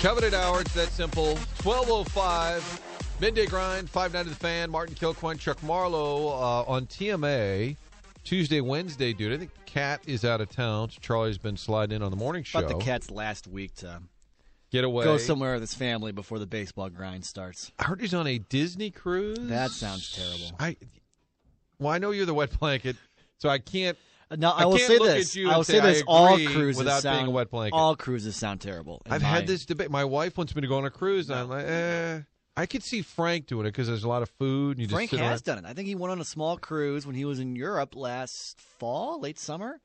Coveted hour, it's that simple. 12:05, Midday Grind, 590 The Fan, Martin Kilcoyne, Chuck Marlowe on TMA, Tuesday, Wednesday, dude. I think Cat is out of town, so Charlie's been sliding in on the morning show. About the Cat's last week to get away. Go somewhere with his family before the baseball grind starts. I heard he's on a Disney cruise. That sounds terrible. I know you're the wet blanket, so I can't. No, I will say this. I will say this. All cruises sound terrible. I've had this debate. My wife wants me to go on a cruise, and I'm like, I could see Frank doing it because there's a lot of food. And Frank has done it. I think he went on a small cruise when he was in Europe last fall, late summer.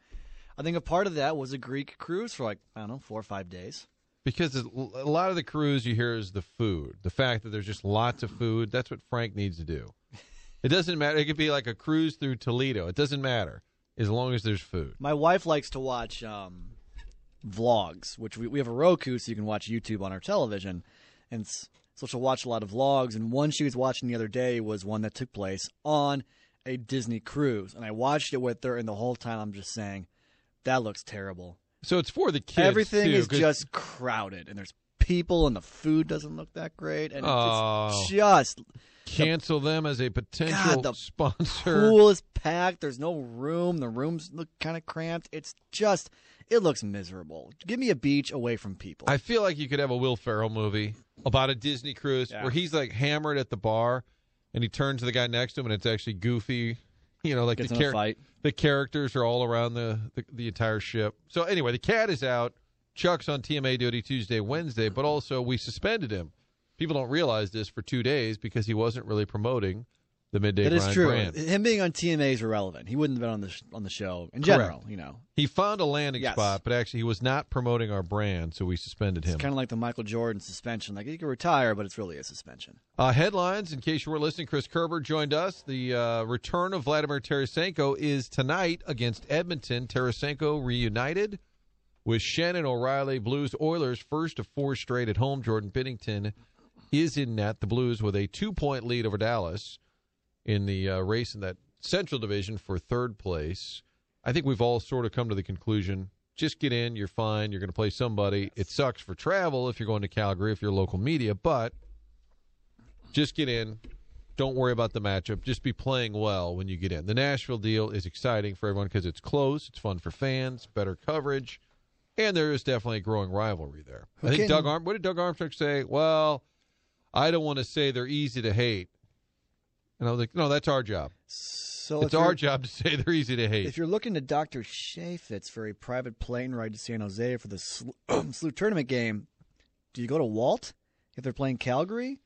I think a part of that was a Greek cruise for 4 or 5 days. Because a lot of the cruise you hear is the food. The fact that there's just lots of food. That's what Frank needs to do. It doesn't matter. It could be like a cruise through Toledo. It doesn't matter. As long as there's food. My wife likes to watch vlogs, which we have a Roku, so you can watch YouTube on our television. And so she'll watch a lot of vlogs. And one she was watching the other day was one that took place on a Disney cruise. And I watched it with her, and the whole time I'm just saying, that looks terrible. So it's for the kids, everything too, is just crowded, and there's people, and the food doesn't look that great. And it's just... Cancel them as a potential sponsor. The pool is packed. There's no room. The rooms look kind of cramped. It looks miserable. Give me a beach away from people. I feel like you could have a Will Ferrell movie about a Disney cruise where he's like hammered at the bar and he turns to the guy next to him and it's actually Goofy. You know, like the characters are all around the entire ship. So anyway, the Cat is out. Chuck's on TMA duty Tuesday, Wednesday, but also we suspended him. People don't realize this for 2 days because he wasn't really promoting the Midday Grind. That is true. Brand. Him being on TMA is irrelevant. He wouldn't have been on the show in general. You know, he found a landing spot, but actually he was not promoting our brand, so we suspended him. It's kind of like the Michael Jordan suspension. Like, he could retire, but it's really a suspension. Headlines, in case you were listening, Chris Kerber joined us. The return of Vladimir Tarasenko is tonight against Edmonton. Tarasenko reunited with Shannon O'Reilly. Blues Oilers first of 4 straight at home. Jordan Binnington is in net. The Blues with a 2-point lead over Dallas in the race in that Central Division for third place. I think we've all sort of come to the conclusion, just get in, you're fine, you're going to play somebody. It sucks for travel if you're going to Calgary, if you're local media, but just get in. Don't worry about the matchup. Just be playing well when you get in. The Nashville deal is exciting for everyone because it's close, it's fun for fans, better coverage, and there is definitely a growing rivalry there. I think what did Doug Armstrong say? Well, I don't want to say they're easy to hate. And I was like, no, that's our job. So it's our job to say they're easy to hate. If you're looking to Dr. Chaifetz for a private plane ride to San Jose for the SLU tournament game, do you go to Walt if they're playing Calgary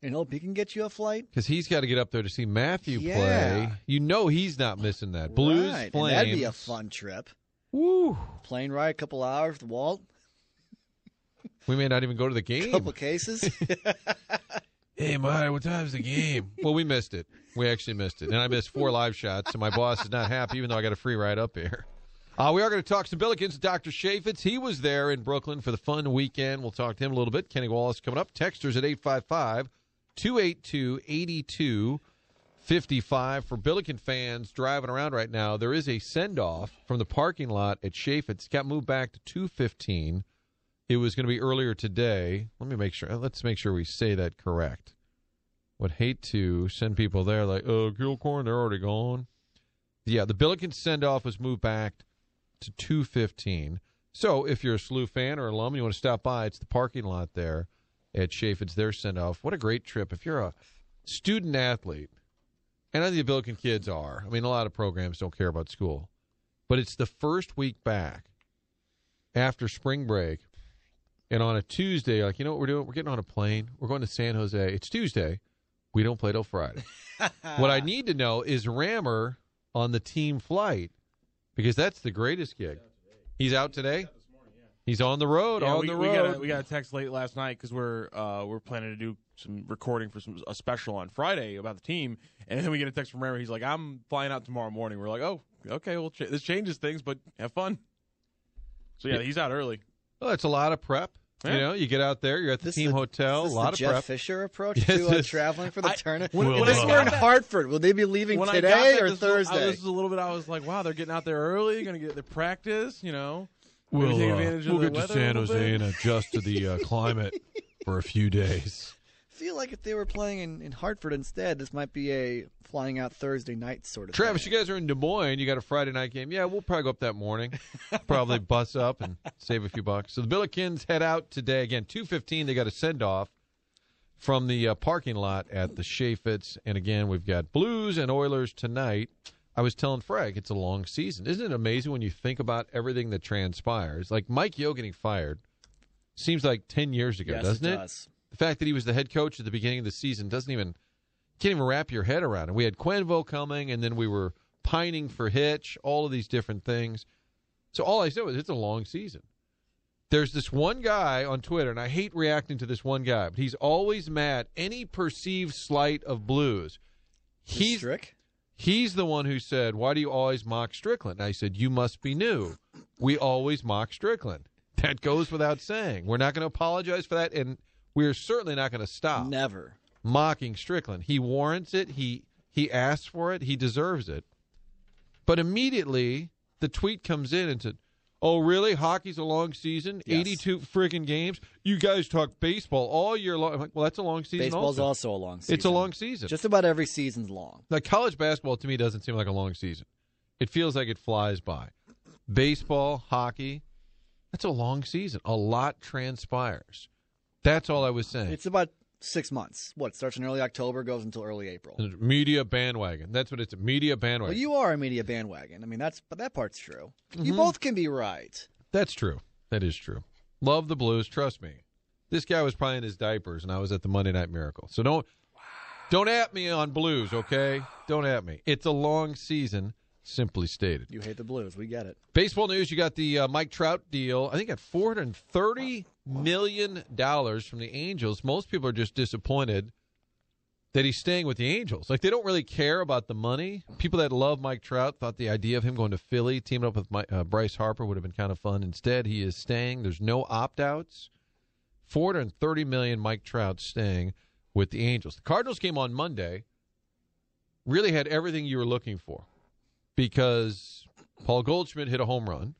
and hope he can get you a flight? Because he's got to get up there to see Matthew play. You know he's not missing that. Blues, Flames. And that'd be a fun trip. Woo. Plane ride, a couple hours with Walt. We may not even go to the game. A couple cases. Hey, Mike, what time's the game? Well, we missed it. We actually missed it. And I missed 4 live shots, so my boss is not happy, even though I got a free ride up here. We are going to talk some Billikens. Dr. Chaifetz, he was there in Brooklyn for the fun weekend. We'll talk to him a little bit. Kenny Wallace coming up. Texters at 855-282-8255. For Billiken fans driving around right now, there is a send-off from the parking lot at Chaifetz. Got moved back to 2:15. It was going to be earlier today. Let's make sure we say that correct. Would hate to send people there like, oh, Kilcoyne, they're already gone. Yeah, the Billikens send-off was moved back to 2:15. So if you're a SLU fan or alum, you want to stop by, it's the parking lot there at Chaifetz, their send-off. What a great trip. If you're a student-athlete, and I think the Billiken kids are. I mean, a lot of programs don't care about school. But it's the first week back after spring break. And on a Tuesday, like, you know what we're doing? We're getting on a plane. We're going to San Jose. It's Tuesday. We don't play till Friday. What I need to know is Rammer on the team flight, because that's the greatest gig. He's out today? He's on the road, yeah, on the road. We got a text late last night because we're planning to do some recording for a special on Friday about the team, and then we get a text from Rammer. He's like, I'm flying out tomorrow morning. We're like, oh, okay, well, this changes things, but have fun. So, yeah, he's out early. Well, it's a lot of prep. Yeah. You know, you get out there, you're at the team hotel, a lot of prep. Jeff Fisher approach to traveling for the tournament? If we're in Hartford, will they be leaving today or Thursday? This is a little bit, I was like, wow, they're getting out there early, going to get their practice, you know. We'll get to San Jose and adjust to the climate for a few days. I feel like if they were playing in Hartford instead, this might be a flying out Thursday night sort of thing. You guys are in Des Moines. You got a Friday night game. Yeah, we'll probably go up that morning. Probably bus up and save a few bucks. So the Billikens head out today. Again, 2:15, they got a send-off from the parking lot at the Chaifetz. And, again, we've got Blues and Oilers tonight. I was telling Frank, it's a long season. Isn't it amazing when you think about everything that transpires? Like Mike Yeo getting fired seems like 10 years ago, doesn't it? The fact that he was the head coach at the beginning of the season can't even wrap your head around it. We had Quenville coming, and then we were pining for Hitch, all of these different things. So all I said was it's a long season. There's this one guy on Twitter, and I hate reacting to this one guy, but he's always mad any perceived slight of Blues. He's Strick? He's the one who said, why do you always mock Strickland? And I said, you must be new. We always mock Strickland. That goes without saying. We're not going to apologize for that, and we're certainly not going to stop. Never. Mocking Strickland. He warrants it. He asks for it. He deserves it. But immediately, the tweet comes in and said, oh, really? Hockey's a long season? Yes. 82 friggin' games? You guys talk baseball all year long. I'm like, well, that's a long season. Baseball's also a long season. It's a long season. Just about every season's long. Now, college basketball, to me, doesn't seem like a long season. It feels like it flies by. Baseball, hockey, that's a long season. A lot transpires. That's all I was saying. It's about 6 months. What, starts in early October, goes until early April. Media bandwagon. That's what it's, media bandwagon. Well, you are a media bandwagon. I mean, but that part's true. Mm-hmm. You both can be right. That's true. That is true. Love the Blues. Trust me. This guy was probably in his diapers, and I was at the Monday Night Miracle. So don't at me on Blues, okay? Don't at me. It's a long season, simply stated. You hate the Blues. We get it. Baseball news, you got the Mike Trout deal. I think at $430 million from the Angels. Most people are just disappointed that he's staying with the Angels. Like, they don't really care about the money. People that love Mike Trout thought the idea of him going to Philly, teaming up with Bryce Harper, would have been kind of fun. Instead, he is staying. There's no opt-outs. $430 million Mike Trout staying with the Angels. The Cardinals game on Monday really had everything you were looking for, because Paul Goldschmidt hit a home run.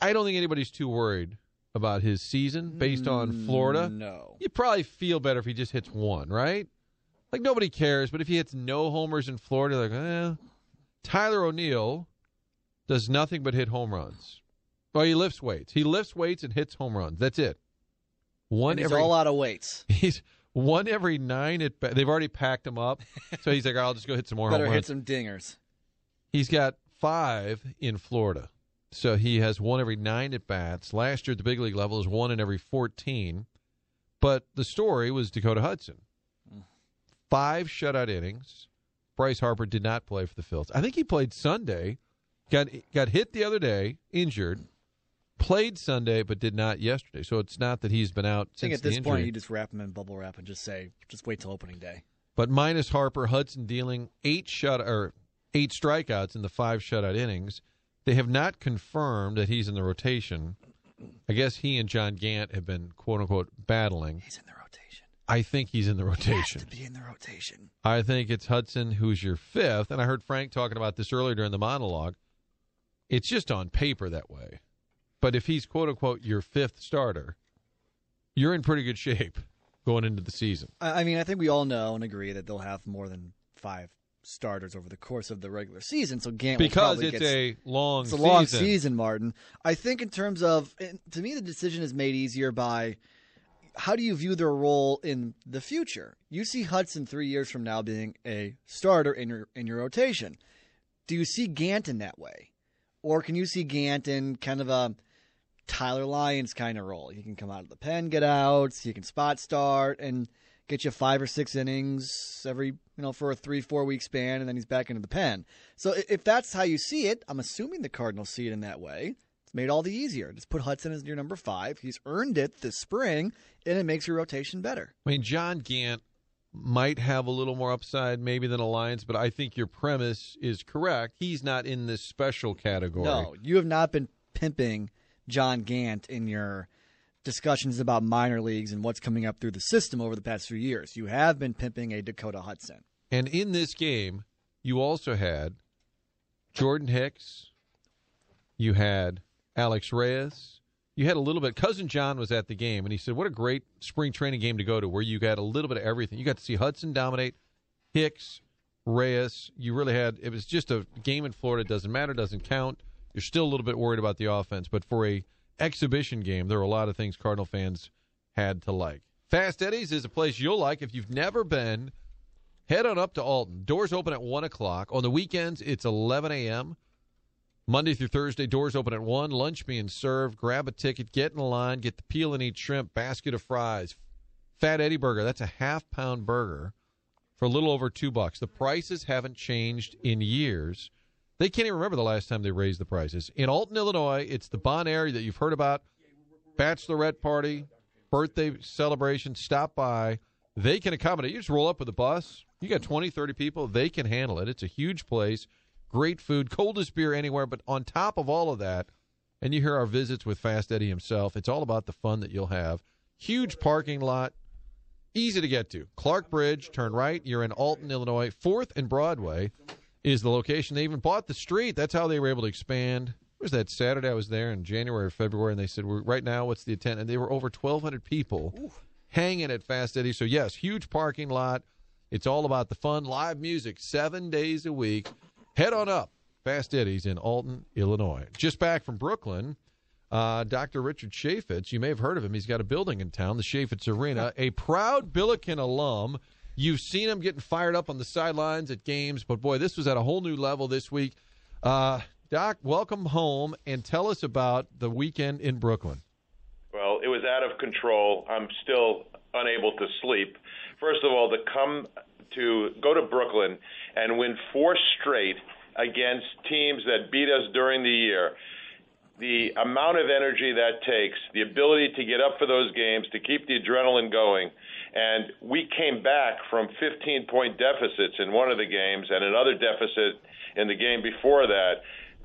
I don't think anybody's too worried about his season based on Florida. No. You'd probably feel better if he just hits one, right? Like, nobody cares, but if he hits no homers in Florida, like, Tyler O'Neill does nothing but hit home runs. Well, he lifts weights. He lifts weights and hits home runs. That's it. He's all out of weights. He's one every nine at bat. They've already packed him up, so he's like, I'll just go hit some more home runs. Better hit some dingers. He's got 5 in Florida, so he has 1 every 9 at-bats. Last year at the big league level is 1 in every 14, but the story was Dakota Hudson. 5 shutout innings. Bryce Harper did not play for the Phils. I think he played Sunday, got hit the other day, injured, played Sunday, but did not yesterday. So it's not that he's been out since the injury. I think at this point you just wrap him in bubble wrap and just say, just wait till opening day. But minus Harper, Hudson dealing 8 strikeouts in the 5 shutout innings. They have not confirmed that he's in the rotation. I guess he and John Gant have been, quote-unquote, battling. He's in the rotation. I think he's in the rotation. He has to be in the rotation. I think it's Hudson who's your 5th, and I heard Frank talking about this earlier during the monologue. It's just on paper that way. But if he's, quote-unquote, your 5th starter, you're in pretty good shape going into the season. I mean, I think we all know and agree that they'll have more than 5 starters over the course of the regular season, so Gant it's a long season, Martin. I think in terms of, to me, the decision is made easier by how do you view their role in the future. You see Hudson 3 years from now being a starter in your rotation. Do you see Gant in that way? Or can you see Gant in kind of a Tyler Lyons kind of role? He can come out of the pen, get outs, he can spot start, and get you 5 or 6 innings every, for a 3-4 week span, and then he's back into the pen. So if that's how you see it, I'm assuming the Cardinals see it in that way. It's made all the easier. Just put Hudson as your number 5. He's earned it this spring, and it makes your rotation better. I mean, John Gant might have a little more upside maybe than Alliance, but I think your premise is correct. He's not in this special category. No, you have not been pimping John Gant in your discussions about minor leagues and what's coming up through the system over the past few years. You have been pimping a Dakota Hudson. And in this game, you also had Jordan Hicks. You had Alex Reyes. You had a little bit. Cousin John was at the game, and he said, what a great spring training game to go to, where you got a little bit of everything. You got to see Hudson dominate, Hicks, Reyes. You really had – it was just a game in Florida. It doesn't matter. Doesn't count. You're still a little bit worried about the offense. But for a exhibition game, there were a lot of things Cardinal fans had to like. Fast Eddie's is a place you'll like if you've never been. Head on up to Alton. Doors open at 1 o'clock. On the weekends, it's 11 a.m., Monday through Thursday, doors open at 1, lunch being served. Grab a ticket, get in line, get the peel and eat shrimp, basket of fries. Fat Eddie Burger, that's a half-pound burger for a little over $2. The prices haven't changed in years. They can't even remember the last time they raised the prices. In Alton, Illinois, it's the Bon Air that you've heard about, bachelorette party, birthday celebration, stop by. They can accommodate. You just roll up with a bus. You got 20, 30 people. They can handle it. It's a huge place. Great food, coldest beer anywhere, but on top of all of that, and you hear our visits with Fast Eddie himself, it's all about the fun that you'll have. Huge parking lot, easy to get to. Clark Bridge, turn right, you're in Alton, Illinois. 4th and Broadway is the location. They even bought the street. That's how they were able to expand. It was that Saturday I was there in January or February, and they said, well, right now, what's the attendance? And they were over 1,200 people hanging at Fast Eddie. So, yes, huge parking lot. It's all about the fun. Live music 7 days a week. Head on up, Fast Eddie's in Alton, Illinois. Just back from Brooklyn, Dr. Richard Chaifetz, you may have heard of him. He's got a building in town, the Chaifetz Arena, a proud Billiken alum. You've seen him getting fired up on the sidelines at games, but, boy, this was at a whole new level this week. Doc, welcome home, and tell us about the weekend in Brooklyn. Well, it was out of control. I'm still unable to sleep. First of all, to go to Brooklyn and win 4 straight against teams that beat us during the year, the amount of energy that takes, the ability to get up for those games, to keep the adrenaline going. And we came back from 15-point deficits in one of the games and another deficit in the game before that,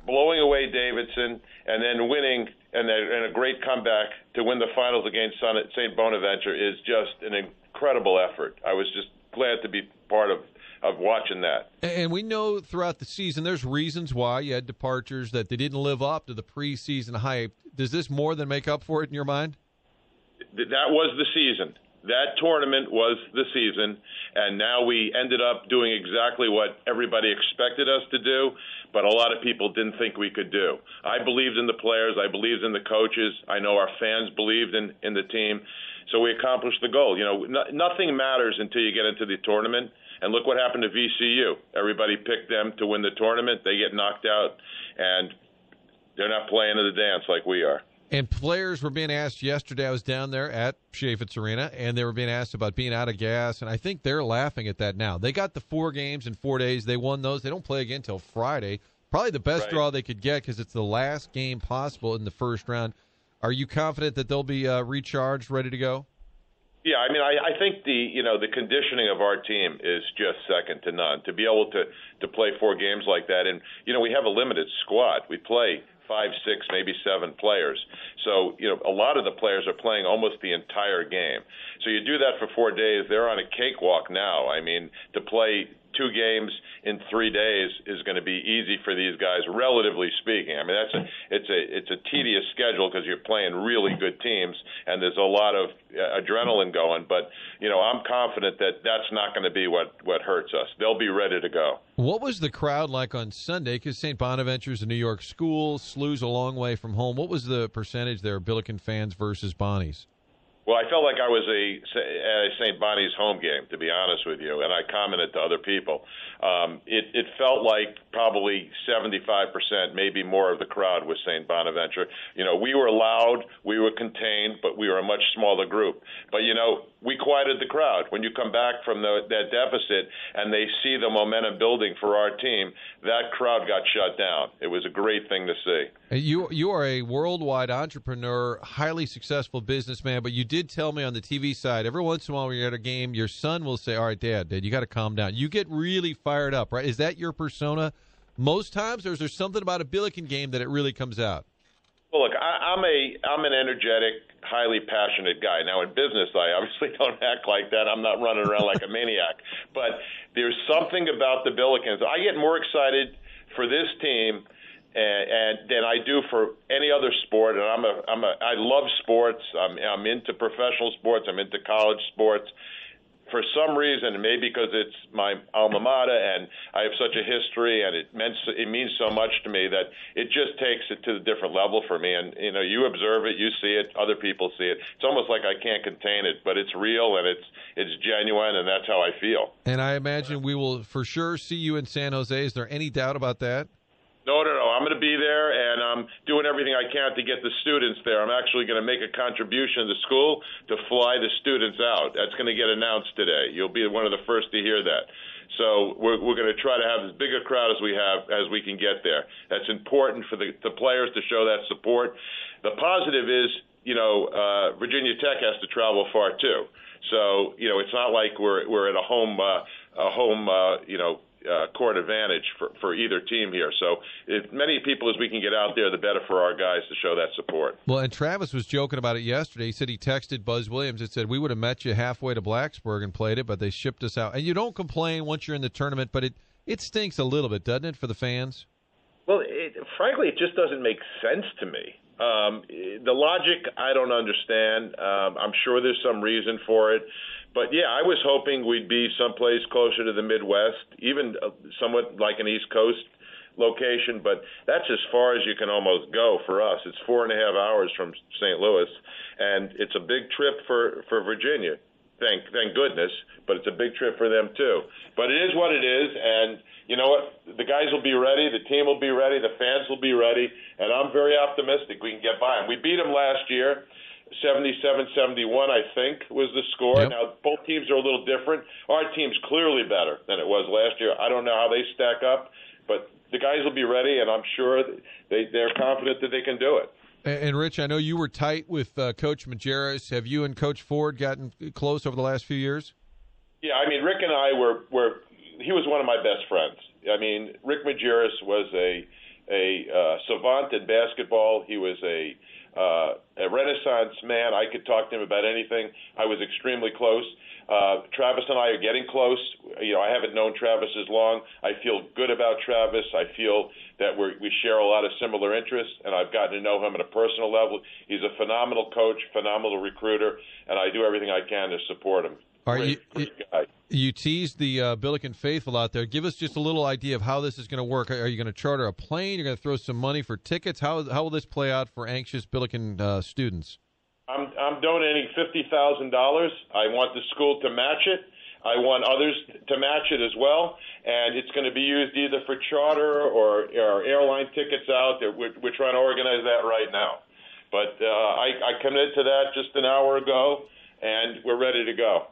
blowing away Davidson and then winning and a great comeback to win the finals against St. Bonaventure is just an incredible effort. I was just glad to be part of watching that. And we know throughout the season there's reasons why you had departures, that they didn't live up to the preseason hype. Does this more than make up for it in your mind? That was the season. That tournament was the season, and now we ended up doing exactly what everybody expected us to do, but a lot of people didn't think we could do. I believed in the players. I believed in the coaches. I know our fans believed in the team. So we accomplished the goal. Nothing matters until you get into the tournament. And look what happened to VCU. Everybody picked them to win the tournament. They get knocked out, and they're not playing in the dance like we are. And players were being asked yesterday. I was down there at Chaifetz Arena, and they were being asked about being out of gas, and I think they're laughing at that now. They got the 4 games in 4 days. They won those. They don't play again until Friday. Probably the best draw they could get because it's the last game possible in the first round. Are you confident that they'll be recharged, ready to go? Yeah, I mean, I think the conditioning of our team is just second to none. To be able to play 4 games like that, and we have a limited squad. We play 5, 6, maybe 7 players. So a lot of the players are playing almost the entire game. So you do that for 4 days. They're on a cakewalk now. I mean, to play 2 games in 3 days is going to be easy for these guys, relatively speaking. I mean, it's a tedious schedule because you're playing really good teams and there's a lot of adrenaline going. But I'm confident that that's not going to be what hurts us. They'll be ready to go. What was the crowd like on Sunday? Because St. Bonaventure's a New York school, SLU's a long way from home. What was the percentage there, Billiken fans versus Bonnies? Well, I felt like I was at a St. Bonnie's home game, to be honest with you, and I commented to other people. It felt like probably 75%, maybe more, of the crowd was St. Bonaventure. You know, we were loud, we were contained, but we were a much smaller group. But, you know, we quieted the crowd. When you come back from that deficit and they see the momentum building for our team, that crowd got shut down. It was a great thing to see. You are a worldwide entrepreneur, highly successful businessman, but you did tell me on the TV side, every once in a while when you're at a game, your son will say, all right, Dad, you got to calm down. You get really fired up, right? Is that your persona most times, or is there something about a Billiken game that it really comes out? Well, look, I'm an energetic, highly passionate guy. Now, in business, I obviously don't act like that. I'm not running around like a maniac. But there's something about the Billikens. I get more excited for this team and than I do for any other sport. And I love sports. I'm into professional sports. I'm into college sports. For some reason, maybe because it's my alma mater and I have such a history and it means so much to me that it just takes it to a different level for me. And, you know, you observe it, you see it, other people see it. It's almost like I can't contain it, but it's real and it's genuine, and that's how I feel. And I imagine we will for sure see you in San Jose. Is there any doubt about that? No. I'm going to be there, and I'm doing everything I can to get the students there. I'm actually going to make a contribution to school to fly the students out. That's going to get announced today. You'll be one of the first to hear that. So we're going to try to have as big a crowd as we can get there. That's important for the players to show that support. The positive is, you know, Virginia Tech has to travel far too. So, you know, it's not like we're at a home court advantage for either team here. So as many people as we can get out there, the better for our guys to show that support. Well, and Travis was joking about it yesterday. He said he texted Buzz Williams and said, we would have met you halfway to Blacksburg and played it, but they shipped us out. And you don't complain once you're in the tournament, but it stinks a little bit, doesn't it, for the fans? Well, frankly, it just doesn't make sense to me. The logic, I don't understand. I'm sure there's some reason for it. But, yeah, I was hoping we'd be someplace closer to the Midwest, even somewhat like an East Coast location. But that's as far as you can almost go for us. It's 4.5 hours from St. Louis, and it's a big trip for Virginia. Thank goodness, but it's a big trip for them too. But it is what it is, and you know what? The guys will be ready, the team will be ready, the fans will be ready, and I'm very optimistic we can get by them. We beat them last year. 77-71, I think, was the score. Yep. Now, both teams are a little different. Our team's clearly better than it was last year. I don't know how they stack up, but the guys will be ready, and I'm sure they're confident that they can do it. And, Rich, I know you were tight with Coach Majerus. Have you and Coach Ford gotten close over the last few years? Yeah, I mean, Rick and I were – he was one of my best friends. I mean, Rick Majerus was a savant in basketball. He was a Renaissance man. I could talk to him about anything. I was extremely close. Travis and I are getting close. You know, I haven't known Travis as long. I feel good about Travis. I feel that we share a lot of similar interests, and I've gotten to know him on a personal level. He's a phenomenal coach, phenomenal recruiter, and I do everything I can to support him. All right, you teased the Billiken faithful out there. Give us just a little idea of how this is going to work. Are you going to charter a plane? You're going to throw some money for tickets? How will this play out for anxious Billiken students? I'm donating $50,000. I want the school to match it. I want others to match it as well, and it's going to be used either for charter or airline tickets out. We're trying to organize that right now. But I committed to that just an hour ago, and we're ready to go.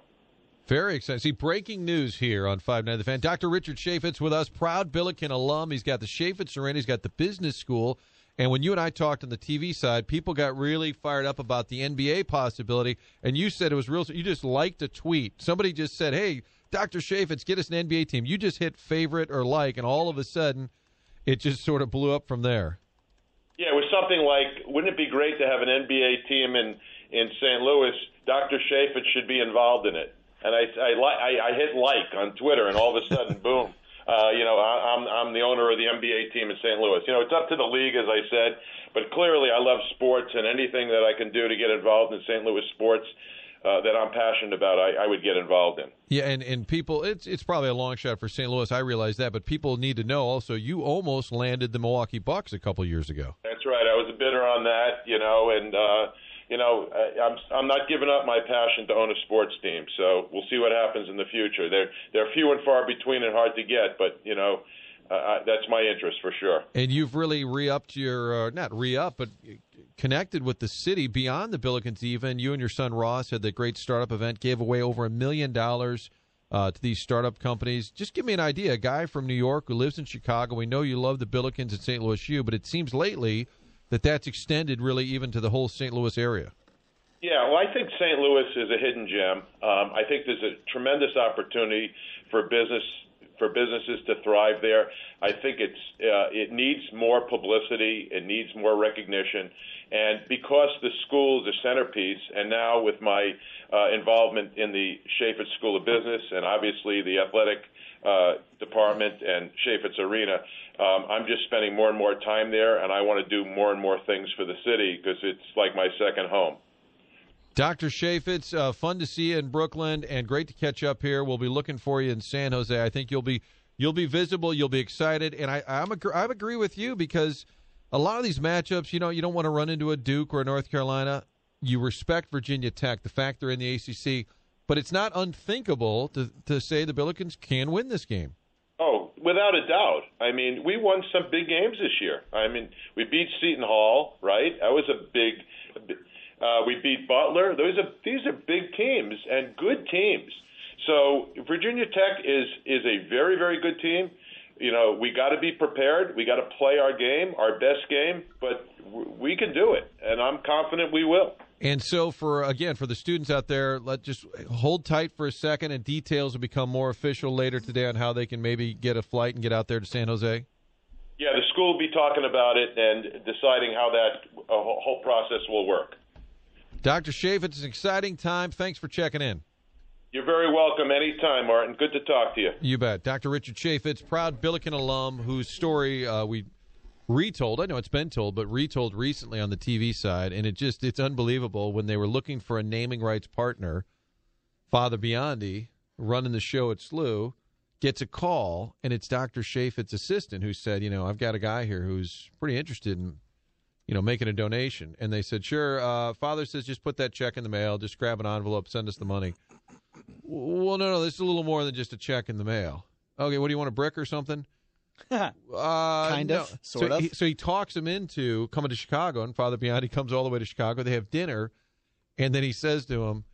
Very exciting. See, breaking news here on 590 The Fan. Dr. Richard Chaifetz with us, proud Billiken alum. He's got the Chaifetz Arena. He's got the business school. And when you and I talked on the TV side, people got really fired up about the NBA possibility. And you said it was real. You just liked a tweet. Somebody just said, hey, Dr. Chaifetz, get us an NBA team. You just hit favorite or like, and all of a sudden it just sort of blew up from there. Yeah, it was something like, wouldn't it be great to have an NBA team in St. Louis? Dr. Chaifetz should be involved in it. And I hit like on Twitter, and all of a sudden, boom, you know, I'm the owner of the NBA team in St. Louis. You know, it's up to the league, as I said, but clearly I love sports, and anything that I can do to get involved in St. Louis sports that I'm passionate about, I would get involved in. Yeah, and people, it's probably a long shot for St. Louis. I realize that, but people need to know also you almost landed the Milwaukee Bucks a couple years ago. That's right. I was a bidder on that, you know, and you know, I'm not giving up my passion to own a sports team. So we'll see what happens in the future. They're few and far between and hard to get, but, you know, that's my interest for sure. And you've really re-upped your, not re-up, but connected with the city beyond the Billikens even. You and your son Ross had the great startup event, gave away over $1 million to these startup companies. Just give me an idea. A guy from New York who lives in Chicago, we know you love the Billikens at St. Louis U, but it seems lately that that's extended really even to the whole St. Louis area. Yeah, well, I think St. Louis is a hidden gem. I think there's a tremendous opportunity for businesses to thrive there. I think it needs more publicity. It needs more recognition. And because the school is a centerpiece, and now with my involvement in the Chaifetz School of Business and obviously the athletic department and Chaifetz Arena, I'm just spending more and more time there, and I want to do more and more things for the city because it's like my second home. Dr. Chaifetz, fun to see you in Brooklyn, and great to catch up here. We'll be looking for you in San Jose. I think you'll be visible, you'll be excited, and I agree with you because a lot of these matchups, you know, you don't want to run into a Duke or a North Carolina. You respect Virginia Tech, the fact they're in the ACC, but it's not unthinkable to say the Billikens can win this game. Oh, without a doubt. I mean, we won some big games this year. I mean, we beat Seton Hall, right? That was a big we beat Butler. These are big teams and good teams. So Virginia Tech is a very, very good team. You know, we got to be prepared. We got to play our game, our best game, but we can do it, and I'm confident we will. And so, for the students out there, let's just hold tight for a second, and details will become more official later today on how they can maybe get a flight and get out there to San Jose. Yeah, the school will be talking about it and deciding how that whole process will work. Dr. Chaifetz, it's an exciting time. Thanks for checking in. You're very welcome anytime, Martin. Good to talk to you. You bet. Dr. Richard Chaifetz, proud Billiken alum whose story we retold. I know it's been told, but retold recently on the TV side, and it's unbelievable. When they were looking for a naming rights partner, Father Biondi, running the show at SLU, gets a call, and it's Dr. Chaifetz's assistant who said, you know, I've got a guy here who's pretty interested in, you know, making a donation. And they said, sure, Father says just put that check in the mail, just grab an envelope, send us the money. Well, no, this is a little more than just a check in the mail. Okay, what do you want, a brick or something? Kind of, sort of. So he talks him into coming to Chicago, and Father Biondi comes all the way to Chicago. They have dinner, and then he says to him,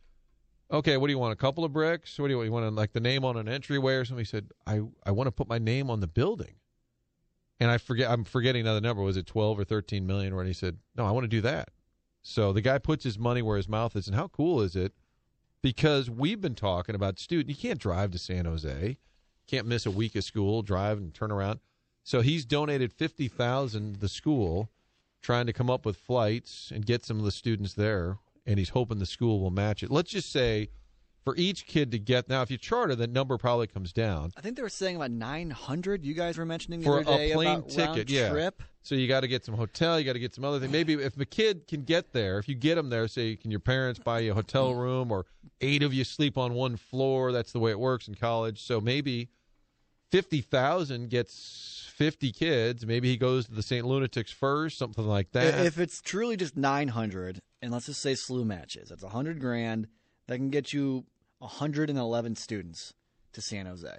okay, what do you want, a couple of bricks? What do you want, like the name on an entryway or something? He said, I want to put my name on the building. And I'm forgetting another number. Was it 12 or 13 million? Where he said, no, I want to do that. So the guy puts his money where his mouth is. And how cool is it? Because we've been talking about student. You can't drive to San Jose. Can't miss a week of school, drive and turn around. So he's donated $50,000 to the school, trying to come up with flights and get some of the students there. And he's hoping the school will match it. Let's just say, for each kid to get, now if you charter, that number probably comes down. I think they were saying about 900. You guys were mentioning the other day about round trip. So you got to get some hotel, you got to get some other thing. Maybe if the kid can get there, if you get them there, say, can your parents buy you a hotel room, or 8 of you sleep on one floor? That's the way it works in college. So maybe 50,000 gets 50 kids. Maybe he goes to the St. Lunatics first, something like that. If it's truly just 900, and let's just say SLU matches, that's 100 grand. That can get you 111 students to San Jose.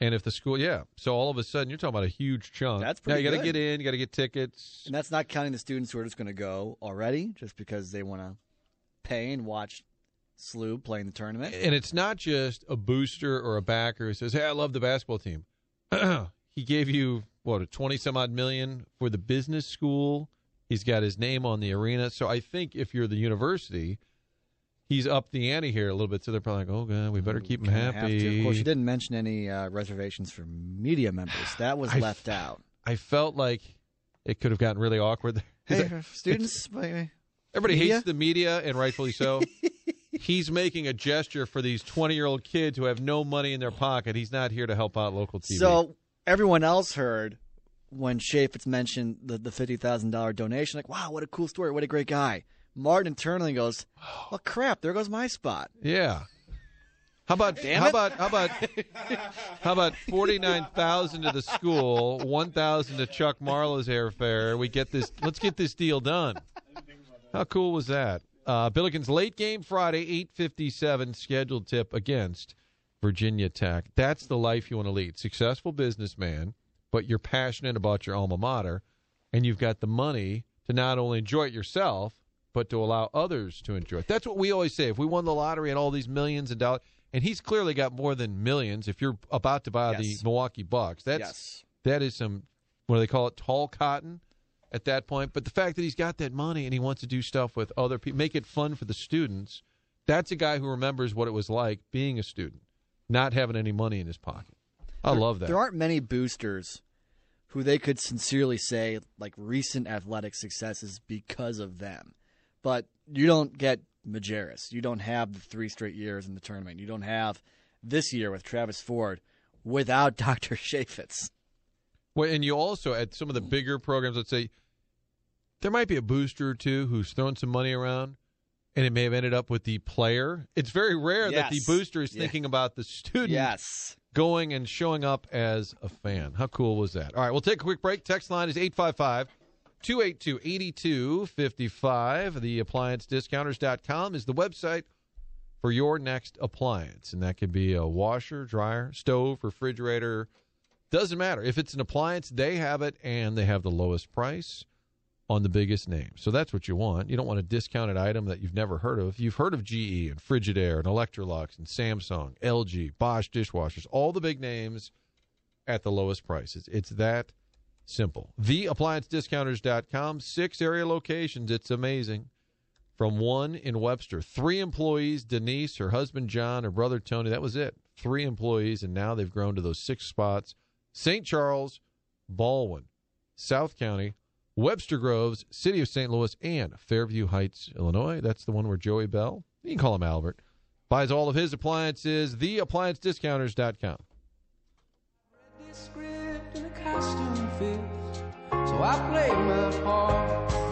And if the school, yeah. So all of a sudden, you're talking about a huge chunk. That's pretty good. Now you got to get in, you got to get tickets. And that's not counting the students who are just going to go already just because they want to pay and watch SLU playing the tournament. And it's not just a booster or a backer who says, hey, I love the basketball team. He gave you, what, a 20-some-odd million for the business school. He's got his name on the arena. So I think if you're the university, he's up the ante here a little bit, so they're probably like, oh, God, we better keep him happy. Of course, you didn't mention any reservations for media members. That was left out. I felt like it could have gotten really awkward. Hey, students. Everybody hates the media, and rightfully so. He's making a gesture for these 20-year-old kids who have no money in their pocket. He's not here to help out local TV. So everyone else heard when Chaifetz mentioned the $50,000 donation, like, wow, what a cool story, what a great guy. Martin internally goes, "Well, crap! There goes my spot." Yeah. How about 49,000 to the school, 1,000 to Chuck Marlowe's airfare. We get this. Let's get this deal done. How cool was that? Billikens late game Friday, 8:57 scheduled tip against Virginia Tech. That's the life you want to lead. Successful businessman, but you're passionate about your alma mater, and you've got the money to not only enjoy it yourself, but to allow others to enjoy it. That's what we always say. If we won the lottery and all these millions of dollars, and he's clearly got more than millions if you're about to buy the Milwaukee Bucks. That is some, what do they call it, tall cotton at that point. But the fact that he's got that money and he wants to do stuff with other people, make it fun for the students, that's a guy who remembers what it was like being a student, not having any money in his pocket. I love that. There aren't many boosters who they could sincerely say, like, recent athletic successes because of them. But you don't get Majerus. You don't have the 3 straight years in the tournament. You don't have this year with Travis Ford without Dr. Chaifetz. Well, and you also, at some of the bigger programs, let's say, there might be a booster or two who's thrown some money around, and it may have ended up with the player. It's very rare that the booster is thinking about the student going and showing up as a fan. How cool was that? All right, we'll take a quick break. Text line is 855-282-8255. The ApplianceDiscounters.com is the website for your next appliance, and that could be a washer, dryer, stove, refrigerator. Doesn't matter. If it's an appliance, they have it, and they have the lowest price on the biggest name. So that's what you want. You don't want a discounted item that you've never heard of. You've heard of GE and Frigidaire and Electrolux and Samsung, LG, Bosch dishwashers, all the big names at the lowest prices. It's that simple. TheApplianceDiscounters.com, 6 area locations. It's amazing. From 1 in Webster, 3 employees, Denise, her husband John, her brother Tony. That was it. 3 employees, and now they've grown to those 6 spots. St. Charles, Baldwin, South County, Webster Groves, City of St. Louis, and Fairview Heights, Illinois. That's the one where Joey Bell, you can call him Albert, buys all of his appliances. TheApplianceDiscounters.com. So I played my part.